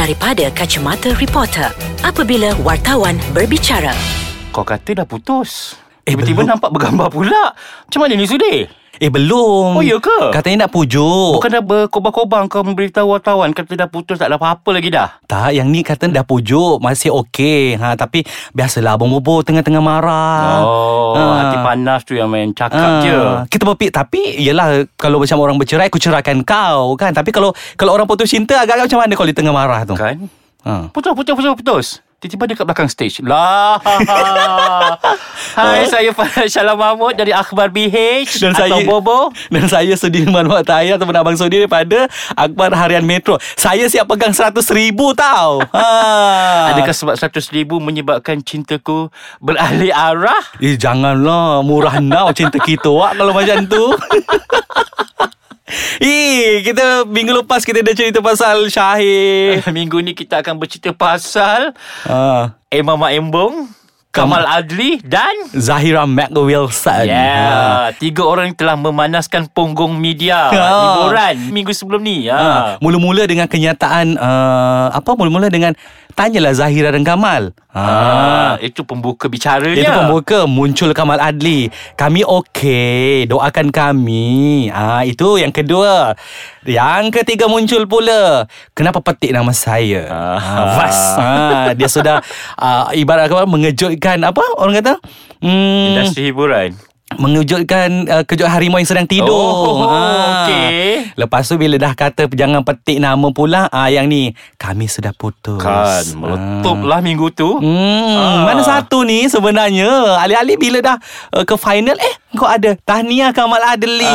daripada kacamata reporter apabila wartawan berbicara. Kau kata dah putus. Tiba-tiba nampak bergambar pula. Macam mana ni, Sudir? Belum. Oh, ya ke? Katanya nak pujuk. Bukan dah berkobang-kobang kau memberitahu wartawan kata dah putus, tak ada apa-apa lagi dah. Tak, yang ni kata dah pujuk, masih okey. Tapi biasalah abang bobo tengah-tengah marah. Oh, hati panas tu yang main cakap je. Kita berpikir, tapi yelah, kalau macam orang bercerai, aku ceraikan kau kan. Tapi kalau orang putus cinta, agak-agak macam mana kalau dia tengah marah tu? Kan? Putus. Tiba-tiba dekat belakang stage lah. Hai, saya Farah Shalam Mahmud dari Akhbar BH dan atau saya, Bobo. Dan saya Sudirman Wataya teman Abang Sudir daripada Akhbar Harian Metro. Saya siap pegang 100,000 tau. Adakah sebab 100,000 menyebabkan cintaku beralih arah? Janganlah. Murah now cinta kita wak kalau macam tu. Kita minggu lepas kita dah cerita pasal Syahir. Minggu ni kita akan bercerita pasal Emma Maembong, Kamal Adli dan Zahirah McWilson. Tiga orang yang telah memanaskan punggung media hiburan minggu sebelum ni. Mula-mula dengan kenyataan mula-mula dengan tanyalah Zahirah dan Kamal. Itu pembuka bicaranya. Itu pembuka. Muncul Kamal Adli. Kami okey, doakan kami. Itu yang kedua. Yang ketiga muncul pula, kenapa petik nama saya. Dia sudah ibarat mengejut kan, apa orang kata, industri hiburan, mengejutkan kejut harimau yang sedang tidur. Okey. Lepas tu bila dah kata jangan petik nama pula, yang ni kami sudah putus. Kan meletuplah minggu tu. Mana satu ni sebenarnya. Alih-alih bila dah ke final, kau ada tahniah Kamal Adli.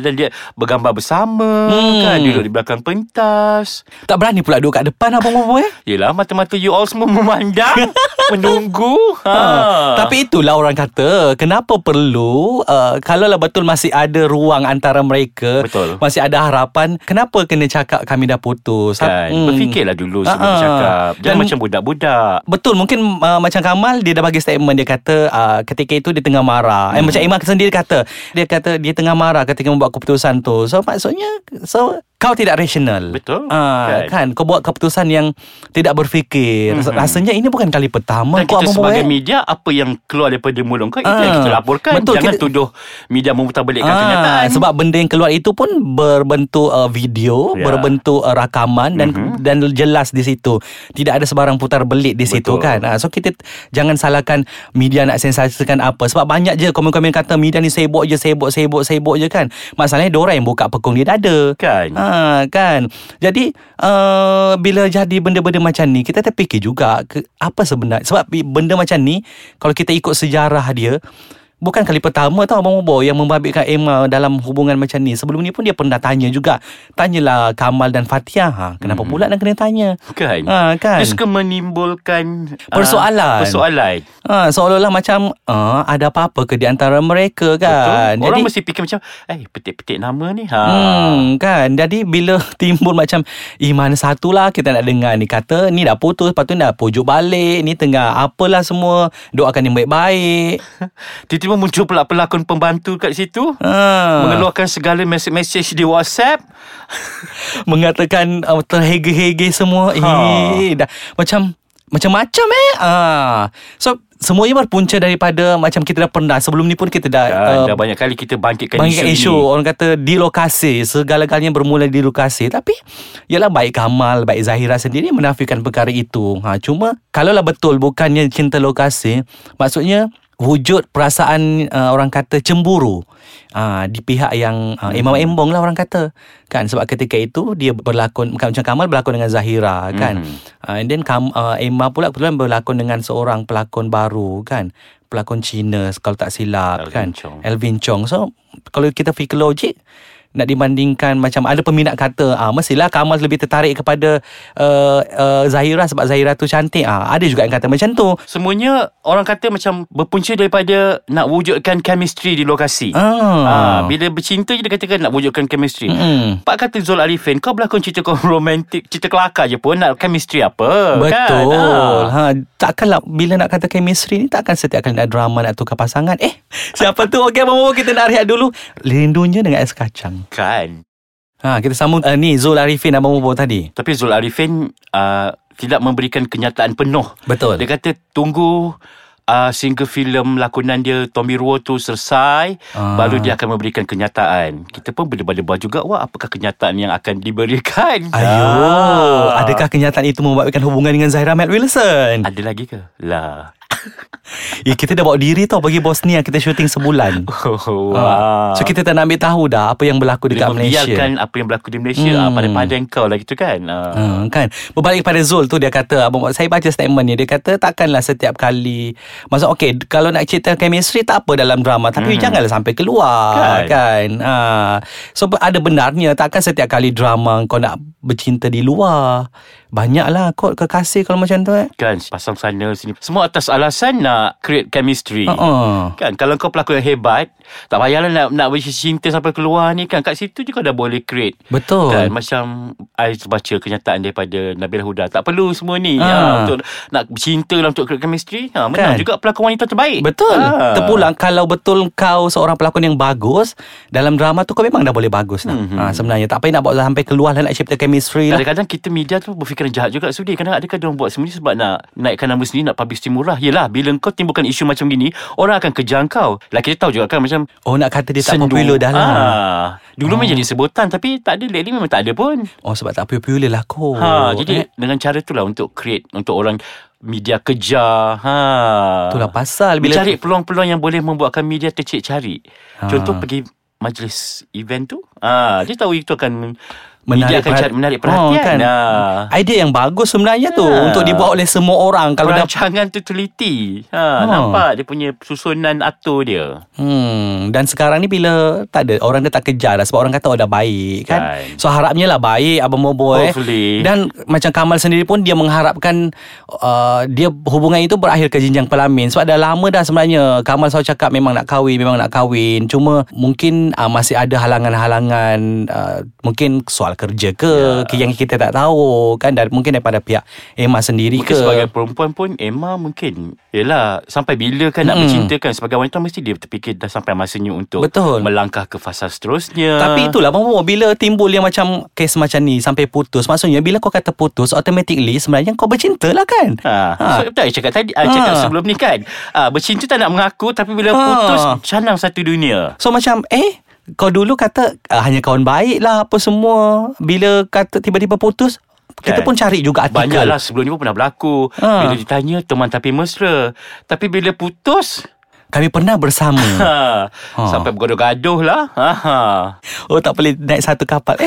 Dan dia bergambar bersama kan, duduk di belakang pentas. Tak berani pula duduk kat depan abang-abang. Yelah, mata-mata you all semua memandang. Menunggu. Tapi itulah orang kata, kenapa perlu, kalau lah betul masih ada ruang antara mereka, betul, masih ada harapan, kenapa kena cakap kami dah putus kan? Berfikirlah dulu sebelum cakap. Jangan macam budak-budak. Betul. Mungkin macam Kamal, dia dah bagi statement. Dia kata ketika itu dia tengah marah. Imam sendiri kata dia tengah marah ketika membuat keputusan tu. So maksudnya, kau tidak rasional. Betul. Kan kau buat keputusan yang tidak berfikir. Rasanya ini bukan kali pertama. Dan kau kita sebagai media, apa yang keluar daripada mulut kau, itu yang kita laporkan. Betul. Jangan tuduh media memutarbalikkan kenyataan. Sebab benda yang keluar itu pun berbentuk video, berbentuk rakaman, dan jelas di situ. Tidak ada sebarang putar belik di situ kan. So kita jangan salahkan media nak sensasikan apa. Sebab banyak je komen-komen yang kata media ni sibuk je kan. Masalahnya diorang yang buka pekung dia dada kan. Kan. Jadi bila jadi benda-benda macam ni, kita terfikir juga apa sebenarnya. Sebab benda macam ni, kalau kita ikut sejarah dia, bukan kali pertama tau Abang Bobo yang membabitkan Emma dalam hubungan macam ni. Sebelum ni pun dia pernah tanya juga. Tanyalah Kamal dan Fatihah. Kenapa pula nak kena tanya? Kan. Kan? Dia suka menimbulkan persoalan. Seolah-olah macam ada apa-apa ke di antara mereka kan. Betul. Orang jadi, mesti fikir macam petik-petik nama ni. Kan. Jadi bila timbul macam iman satulah kita nak dengar ni, kata ni dah putus, lepas tu dah pujuk balik, ni tengah apalah semua, doakan yang baik-baik. Tiba-tiba muncul pula pelakon pembantu kat situ, mengeluarkan segala mesej-mesej di WhatsApp, mengatakan terhege-hege semua. Dah macam-macam so semuanya berpunca daripada macam kita dah pernah. Sebelum ni pun kita dah banyak kali kita bangkitkan isu ni. Orang kata di lokasi, segala-galanya bermula di lokasi. Tapi yalah, baik Kamal, baik Zahirah sendiri menafikan perkara itu. Cuma kalau lah betul bukannya cinta lokasi, maksudnya wujud perasaan orang kata cemburu di pihak yang Emma Maembong lah orang kata kan. Sebab ketika itu dia berlakon, macam Kamal berlakon dengan Zahirah kan, and then Emma pula kebetulan berlakon dengan seorang pelakon baru kan, pelakon Cina kalau tak silap, Elvin Chong. So kalau kita fikir logik, nak dibandingkan macam ada peminat kata mestilah Kamal lebih tertarik kepada Zahirah sebab Zahirah tu cantik. Ada juga yang kata macam tu. Semuanya orang kata macam berpunca daripada nak wujudkan chemistry di lokasi. Bila bercinta je dia katakan nak wujudkan chemistry. Pak kata Zul Ariffin, kau berlakon cerita kau romantik, cerita kelakar je pun nak chemistry apa? Betul kan? Takkanlah bila nak kata chemistry ni, takkan setiap kali nak drama nak tukar pasangan. Siapa tu? Okey, kita nak rehat dulu. Rindunya dengan es kacang. Kan. Kita sambung ni Zul Ariffin abang buat tadi. Tapi Zul Ariffin tidak memberikan kenyataan penuh. Betul. Dia kata tunggu sehingga filem lakonan dia Tommy Rowe tu selesai, baru dia akan memberikan kenyataan. Kita pun berdebar-debar juga, wah, apakah kenyataan yang akan diberikan? Adakah kenyataan itu membuatkan hubungan dengan Zahirah McWilson? Ada lagi ke? Lah. Kita dah bawa diri tau pergi Bosnia, kita syuting sebulan. So kita tak nak ambil tahu dah apa yang berlaku dekat Malaysia. Dia membiarkan apa yang berlaku di Malaysia pada engkau lah gitu kan. Kan. Berbalik pada Zul tu, dia kata, saya baca statement dia, dia kata takkanlah setiap kali. Maksud okey, kalau nak cerita chemistry tak apa dalam drama, tapi janganlah sampai keluar kan. So ada benarnya, takkan setiap kali drama kau nak bercinta di luar. Banyaklah kot kekasih kalau macam tu kan, pasang sana sini, semua atas alasan nak create chemistry. Kan, kalau kau pelakon yang hebat, tak payahlah nak bercinta sampai keluar ni kan. Kat situ je kau dah boleh create. Betul kan? Macam I baca kenyataan daripada Nabila Huda, tak perlu semua ni untuk nak bercinta lah, untuk create chemistry. Menang kan? Juga pelakon wanita terbaik. Betul. Terpulang, kalau betul kau seorang pelakon yang bagus dalam drama tu, kau memang dah boleh bagus lah. Sebenarnya tak payah nak buat sampai keluar lah, nak cipta chemistry lah. Kadang-kadang kita media tu berfikir kerana jahat juga. So dia kadang-kadang dia buat semua ni sebab nak naikkan nama sendiri, nak publicity murah. Yelah, bila kau timbulkan isu macam gini, orang akan kejar kau lah. Kita tahu juga kan, macam nak kata dia tak popular dah lah. Dulu memang jadi sebutan, tapi tak ada. Lately memang tak ada pun. Sebab tak popular lah kot. Jadi dengan cara tu lah untuk create, untuk orang media kejar. Itulah pasal bila cari peluang-peluang yang boleh membuatkan media tercari. Contoh pergi majlis event tu, dia tahu itu akan menarik perhatian kan. Idea yang bagus sebenarnya tu, untuk dibawa oleh semua orang. Kalau perancangan tu teliti, nampak dia punya susunan atur dia. Dan sekarang ni bila tak ada, orang dia tak kejar dah, sebab orang kata dah baik kan. So harapnya lah baik abang Moboy. Dan macam Kamal sendiri pun, dia mengharapkan dia hubungan itu berakhir ke jenjang pelamin. Sebab dah lama dah sebenarnya Kamal selalu cakap memang nak kahwin. Cuma mungkin masih ada halangan-halangan, mungkin soal kerja ke yang kita tak tahu kan. Dan mungkin daripada pihak Emma sendiri mungkin ke, sebagai perempuan pun Emma mungkin, yelah, sampai bila kan nak mencintakan. Sebagai wanita mesti dia terfikir dah sampai masanya untuk melangkah ke fasa seterusnya. Tapi itulah bila timbul yang macam kes macam ni sampai putus, maksudnya bila kau kata putus, automatically sebenarnya kau bercinta lah kan. So betul cakap tadi, cakap sebelum ni kan, bercinta tak nak mengaku, tapi bila putus canang satu dunia. So macam kau dulu kata hanya kawan baik lah apa semua, bila kata tiba-tiba putus kan. Kita pun cari juga artikel. Banyaklah sebelum ni pun pernah berlaku. Bila ditanya teman tapi mesra, tapi bila putus kami pernah bersama. Sampai bergaduh-gaduh lah. Tak boleh naik satu kapal.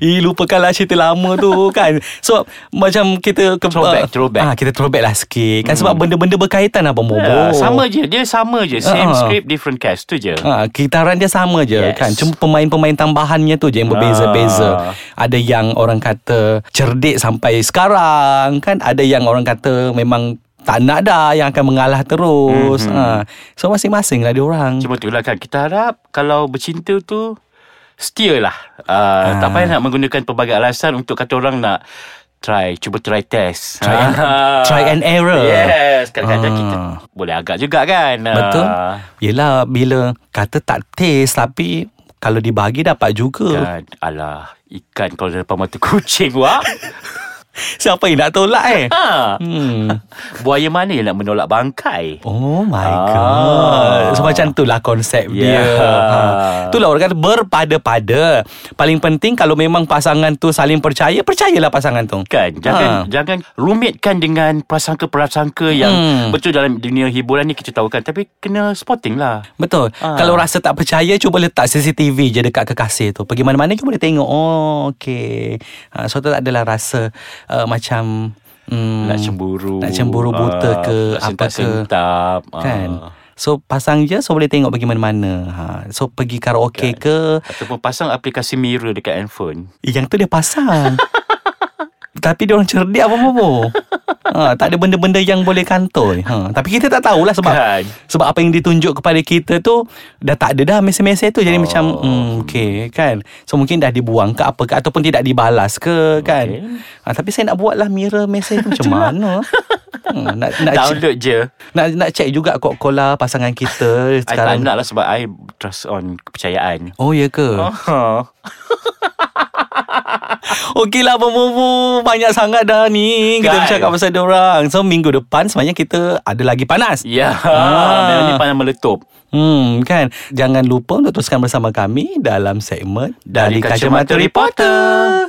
Lupakanlah cerita lama tu kan. So macam kita throwback. Kita throwback lah sikit kan. Sebab benda-benda berkaitan abang Bobo Sama je. Same script, different cast. Tu je. Kitaran dia sama je kan. Cuma pemain-pemain tambahannya tu je yang berbeza-beza. Ada yang orang kata cerdik sampai sekarang kan. Ada yang orang kata memang tak nak dah, yang akan mengalah terus. So masing-masing lah diorang. Cuma tu lah kan, kita harap kalau bercinta tu setia lah. Tak payah nak menggunakan pelbagai alasan untuk kata orang nak try test. Try and error. Yes, kadang-kadang kita boleh agak juga kan. Betul. Yelah, bila kata tak taste, tapi kalau dibagi dapat juga kan. Alah, ikan kalau depan mata kucing, wak. Siapa yang nak tolak buaya mana yang nak menolak bangkai? Oh my god. So macam tu lah konsep dia. Itulah orang kata berpada-pada. Paling penting kalau memang pasangan tu saling percaya, percayalah pasangan tu kan. Jangan rumitkan dengan prasangka-prasangka yang betul dalam dunia hiburan ni kita tahu kan. Tapi kena spotting lah. Betul. Kalau rasa tak percaya, cuba letak CCTV je dekat kekasih tu. Pergi mana-mana je boleh tengok. Okay. So tak adalah rasa macam nak cemburu buta ke apa ke kan. So pasang je, so boleh tengok pergi mana-mana. So pergi karaoke kan, ke ataupun pasang aplikasi mirror dekat handphone. Yang tu dia pasang. Tapi dia orang cerdik apa-apa. Tak ada benda-benda yang boleh kantoi. Tapi kita tak tahulah sebab kan. Sebab apa yang ditunjuk kepada kita tu dah tak ada dah mesej-mesej tu. Jadi macam okay kan. So mungkin dah dibuang ke apa ke, ataupun tidak dibalas ke kan. Tapi saya nak buat lah mirror mesej tu macam mana. Nak download je. Nak check juga Coca-Cola pasangan kita sekarang. I tak nak lah sebab I trust on kepercayaan. Oh ya ke? Okey lah Bobo, banyak sangat dah ni kita bercakap pasal diorang. So minggu depan sebenarnya kita ada lagi panas. Ya, memang ni panas meletup. Kan. Jangan lupa untuk teruskan bersama kami dalam segmen Dari Kaca Mata Reporter.